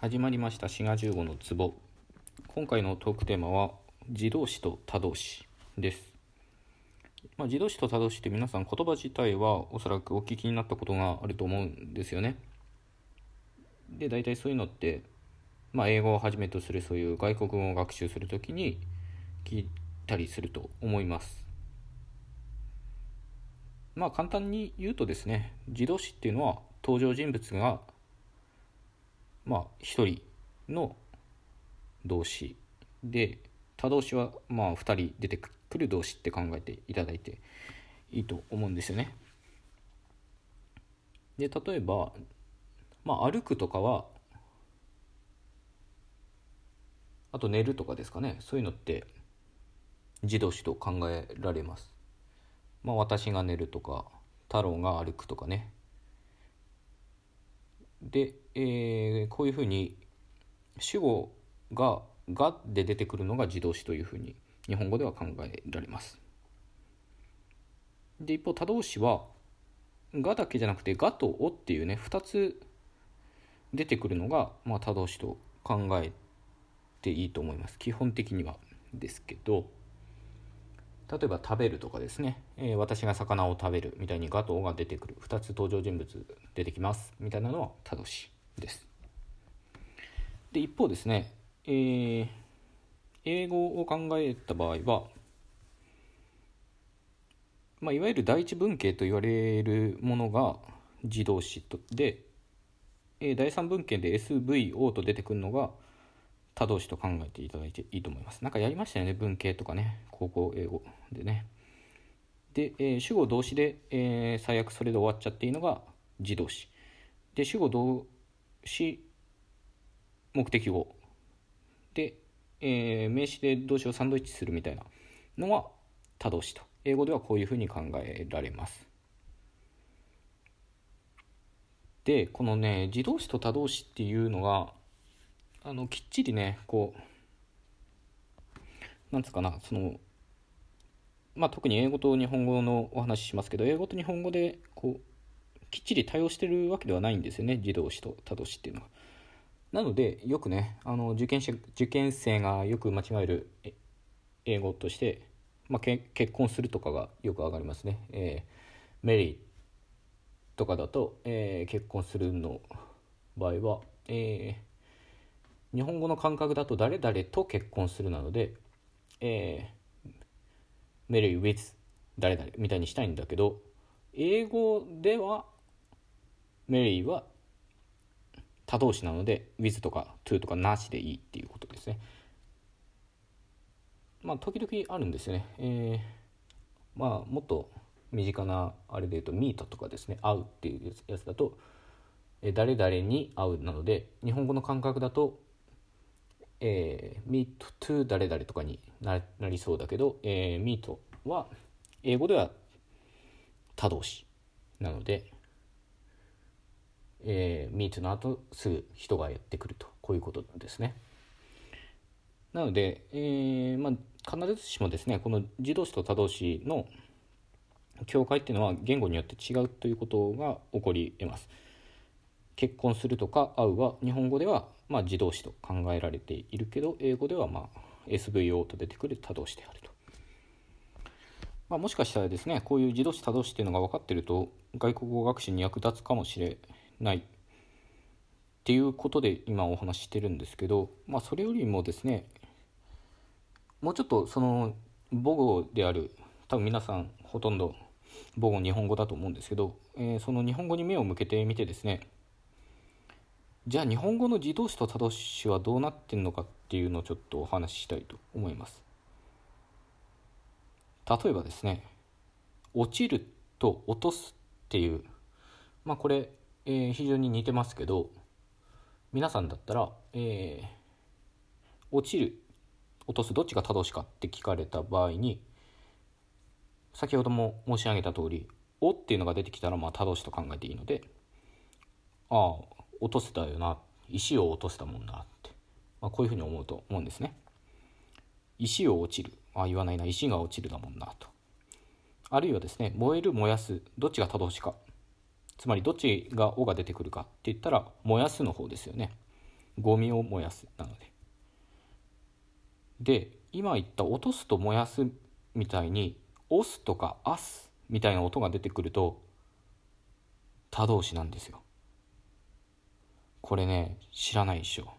始まりました滋賀15の壺。今回のトークテーマは自動詞と他動詞です。自動詞と他動詞って皆さん言葉自体はおそらくお聞きになったことがあると思うんですよね。で、大体そういうのって、英語をはじめとするそういう外国語を学習するときに聞いたりすると思います。簡単に言うとですね、自動詞っていうのは登場人物が1人の動詞で、他動詞は2人出てくる動詞って考えていただいていいと思うんですよね。で、例えば、歩くとかは、あと寝るとかですかね、そういうのって自動詞と考えられます。私が寝るとか、太郎が歩くとかね。で、こういうふうに主語がで出てくるのが自動詞というふうに日本語では考えられます。で、一方他動詞はがだけじゃなくてがとおっていうね、2つ出てくるのが、他動詞と考えていいと思います。基本的にはですけど、例えば食べるとかですね、私が魚を食べるみたいにがとおが出てくる、2つ登場人物出てきますみたいなのは他動詞です。で、一方ですね、英語を考えた場合は、いわゆる第一文型と言われるものが自動詞で、第三文型で SVO と出てくるのが他動詞と考えていただいていいと思います。やりましたよね、文系とかね、高校英語でね。で、主語動詞で、最悪それで終わっちゃっていいのが自動詞で、主語動詞目的語で、名詞で動詞をサンドイッチするみたいなのは他動詞と、英語ではこういうふうに考えられます。で、このね、自動詞と他動詞っていうのがきっちりね、特に英語と日本語のお話しますけど、英語と日本語できっちり対応してるわけではないんですよね、自動詞と他動詞っていうのは。なのでよくね、受験生がよく間違える英語として、結婚するとかがよく上がりますね。メリーとかだと、結婚するの場合は、日本語の感覚だと誰々と結婚するなので、メリー with 誰々みたいにしたいんだけど、英語ではメリーは他動詞なので with とか to とかなしでいいっていうことですね。時々あるんですよね。もっと身近なあれで言うと meet とかですね、会うっていうやつだと、誰々に会うなので、日本語の感覚だとmeet to 誰々とかになりそうだけど、meet は英語では他動詞なので、meet の後すぐ人がやってくると、こういうことですね。なので、必ずしもですね、この自動詞と他動詞の境界っていうのは言語によって違うということが起こり得ます。結婚するとか会うは日本語では自動詞と考えられているけど、英語ではSVO と出てくる他動詞であると。もしかしたらですね、こういう自動詞他動詞っていうのが分かってると外国語学習に役立つかもしれないっていうことで今お話ししてるんですけど、それよりもですね、もうちょっとその母語である、多分皆さんほとんど母語日本語だと思うんですけど、その日本語に目を向けてみてですね、じゃあ日本語の自動詞と他動詞はどうなってんのかっていうのをちょっとお話ししたいと思います。例えばですね、落ちると落とすっていう、これ、非常に似てますけど、皆さんだったら、落ちる落とすどっちが他動詞かって聞かれた場合に、先ほども申し上げた通り「お」っていうのが出てきたら他動詞と考えていいので、落とせたよな、石を落としたもんなって、こういうふうに思うと思うんですね。石を落ちる、言わないな、石が落ちるだもんなと。あるいはですね、燃える燃やすどっちが他動詞か、つまりどっちが「お」が出てくるかって言ったら燃やすの方ですよね。ゴミを燃やすなので。で、今言った落とすと燃やすみたいに押すとかあすみたいな音が出てくると他動詞なんですよ。これね、知らないでしょ。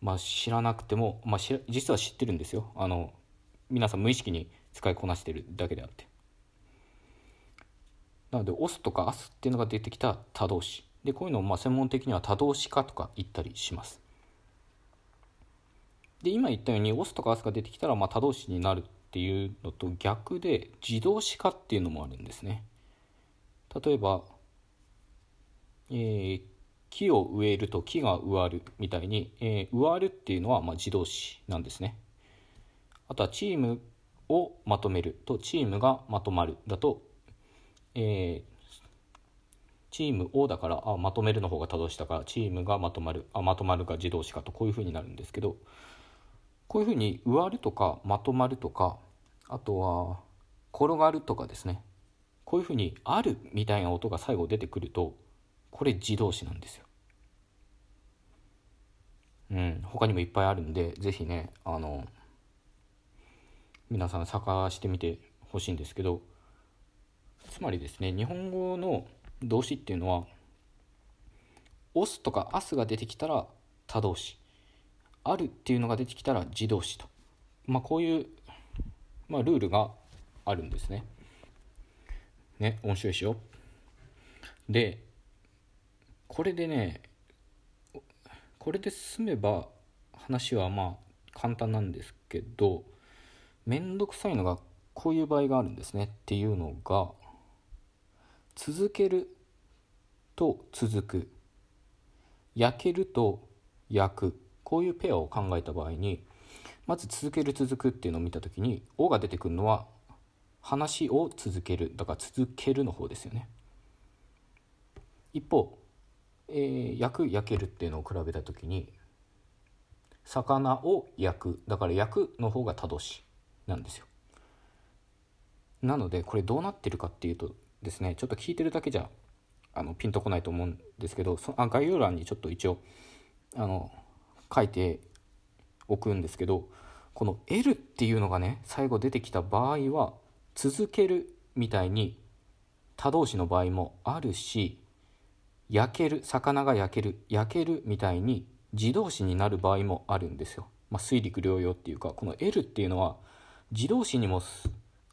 まあ知らなくても、まあ実は知ってるんですよ。皆さん無意識に使いこなしてるだけであって。なので押すとかあすっていうのが出てきた他動詞で、こういうのをまあ専門的には他動詞化とか言ったりします。で、今言ったように押すとかあすが出てきたらまあ他動詞になるっていうのと逆で自動詞化っていうのもあるんですね。例えば、木を植えると木が植わるみたいに、植わるっていうのはまあ自動詞なんですね。あとはチームをまとめるとチームがまとまるだと、チームをだからまとめるの方が他動詞だからチームがまとまるまとまるが自動詞かとこういうふうになるんですけど、こういうふうに植わるとかまとまるとかあとは転がるとかですね、こういうふうにあるみたいな音が最後出てくるとこれ自動詞なんですよ。他にもいっぱいあるんでぜひね皆さん探してみてほしいんですけど、つまりですね、日本語の動詞っていうのは押すとかあすが出てきたら他動詞、あるっていうのが出てきたら自動詞と、まあ、こういう、まあ、ルールがあるんですね。ね、面白いでしょ。でこれでね、これで進めば話はまあ簡単なんですけど、めんどくさいのがこういう場合があるんですね。っていうのが続けると続く、焼けると焼く、こういうペアを考えた場合にまず続ける続くっていうのを見たときに「お」が出てくるのは話を続けるだから続けるの方ですよね。一方焼く焼けるっていうのを比べたときに魚を焼くだから焼くの方が他動詞なんですよ。なのでこれどうなってるかっていうとですね、ちょっと聞いてるだけじゃピンとこないと思うんですけど、概要欄にちょっと一応書いておくんですけど、この L っていうのがね最後出てきた場合は続けるみたいに他動詞の場合もあるし、焼ける魚が焼ける焼けるみたいに自動詞になる場合もあるんですよ。まあ、水陸両用っていうかこの L っていうのは自動詞にも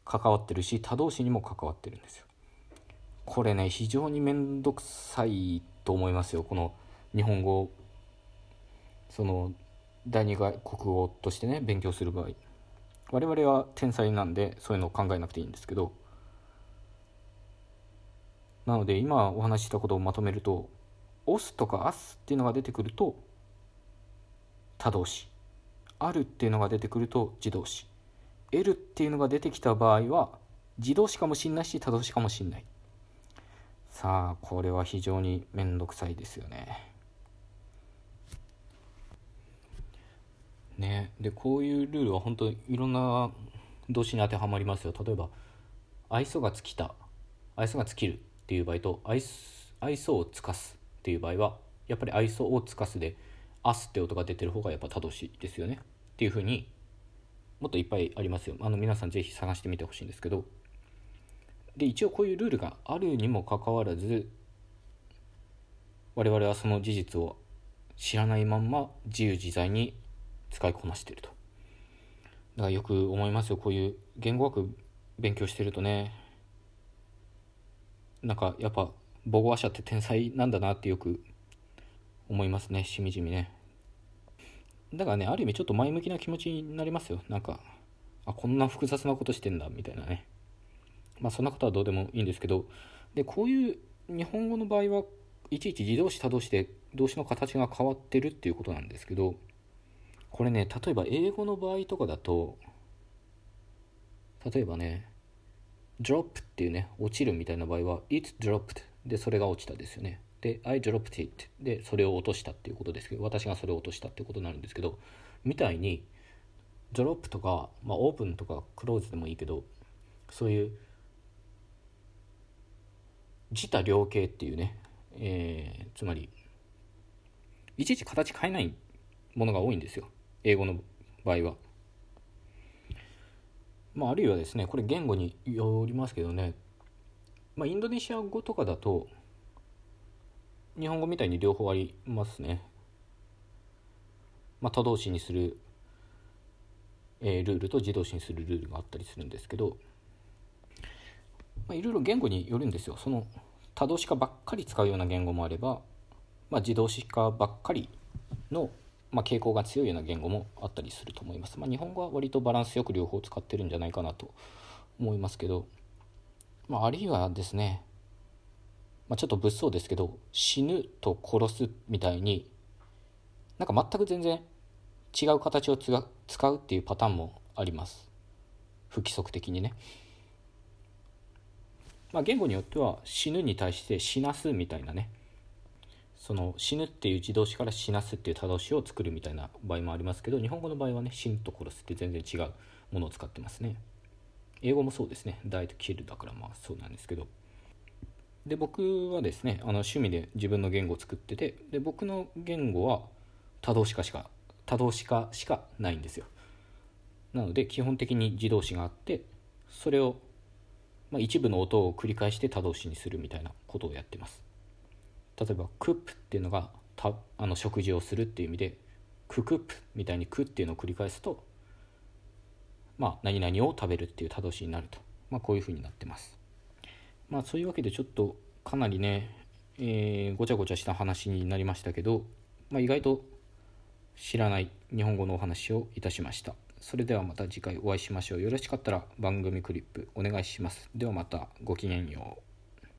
関わってるし他動詞にも関わってるんですよ。これね非常にめんどくさいと思いますよ。この日本語その第二外国語としてね勉強する場合、我々は天才なんでそういうのを考えなくていいんですけど、なので今お話ししたことをまとめると押すとかあすっていうのが出てくると他動詞、あるっていうのが出てくると自動詞、L っていうのが出てきた場合は自動詞かもしんないし他動詞かもしんない。さあこれは非常にめんどくさいですよね。ね、でこういうルールは本当にいろんな動詞に当てはまりますよ。例えば愛想が尽きた愛想が尽きるっていう場合と愛想を尽かすっていう場合はやっぱり愛想を尽かすであすって音が出てる方がやっぱ他動詞ですよねっていうふうにもっといっぱいありますよ。皆さんぜひ探してみてほしいんですけど、で一応こういうルールがあるにもかかわらず我々はその事実を知らないまんま自由自在に使いこなしていると。だからよく思いますよ、こういう言語学勉強してるとね、なんかやっぱ母語話者って天才なんだなってよく思いますね、しみじみね。だからねある意味ちょっと前向きな気持ちになりますよ。なんかこんな複雑なことしてんだみたいなね。まあそんなことはどうでもいいんですけど、でこういう日本語の場合はいちいち自動詞他動詞で動詞の形が変わってるっていうことなんですけど、これね例えば英語の場合とかだと例えばね drop っていうね落ちるみたいな場合は it dropped でそれが落ちたですよね。で I dropped it でそれを落としたっていうことですけど、私がそれを落としたっていうことになるんですけど、みたいに drop とか、まあ、open とか close でもいいけどそういう自他両形っていうね、つまりいちいち形変えないものが多いんですよ、英語の場合は。まあ、あるいはですね、これ言語によりますけどね、まあ、インドネシア語とかだと日本語みたいに両方ありますね。まあ、他動詞にする、ルールと自動詞にするルールがあったりするんですけど、まあ、いろいろ言語によるんですよ。その他動詞化ばっかり使うような言語もあれば、まあ、自動詞化ばっかりの、まあ、傾向が強いような言語もあったりすると思います。まあ、日本語は割とバランスよく両方使ってるんじゃないかなと思いますけど、まあ、あるいはですね、まあ、ちょっと物騒ですけど、死ぬと殺すみたいになんか全く全然違う形を使うっていうパターンもあります。不規則的にね。まあ、言語によっては死ぬに対して死なすみたいなね、その死ぬっていう自動詞から死なすっていう他動詞を作るみたいな場合もありますけど、日本語の場合はね、死ぬと殺すって全然違うものを使ってますね。英語もそうですね。die to kill だからまあそうなんですけど。で、僕はですね、趣味で自分の言語を作ってて、で僕の言語は多動詞化しかないんですよ。なので基本的に自動詞があって、それをまあ、一部の音を繰り返して多動詞にするみたいなことをやってます。例えばクップっていうのが食事をするっていう意味で、ククップみたいにクっていうのを繰り返すと、まあ、何々を食べるっていう多動詞になると、まあ、こういうふうになってます。まあ、そういうわけでちょっとかなりね、ごちゃごちゃした話になりましたけど、まあ、意外と知らない日本語のお話をいたしました。それではまた次回お会いしましょう。よろしかったら番組クリップお願いします。ではまた、ごきげんよう。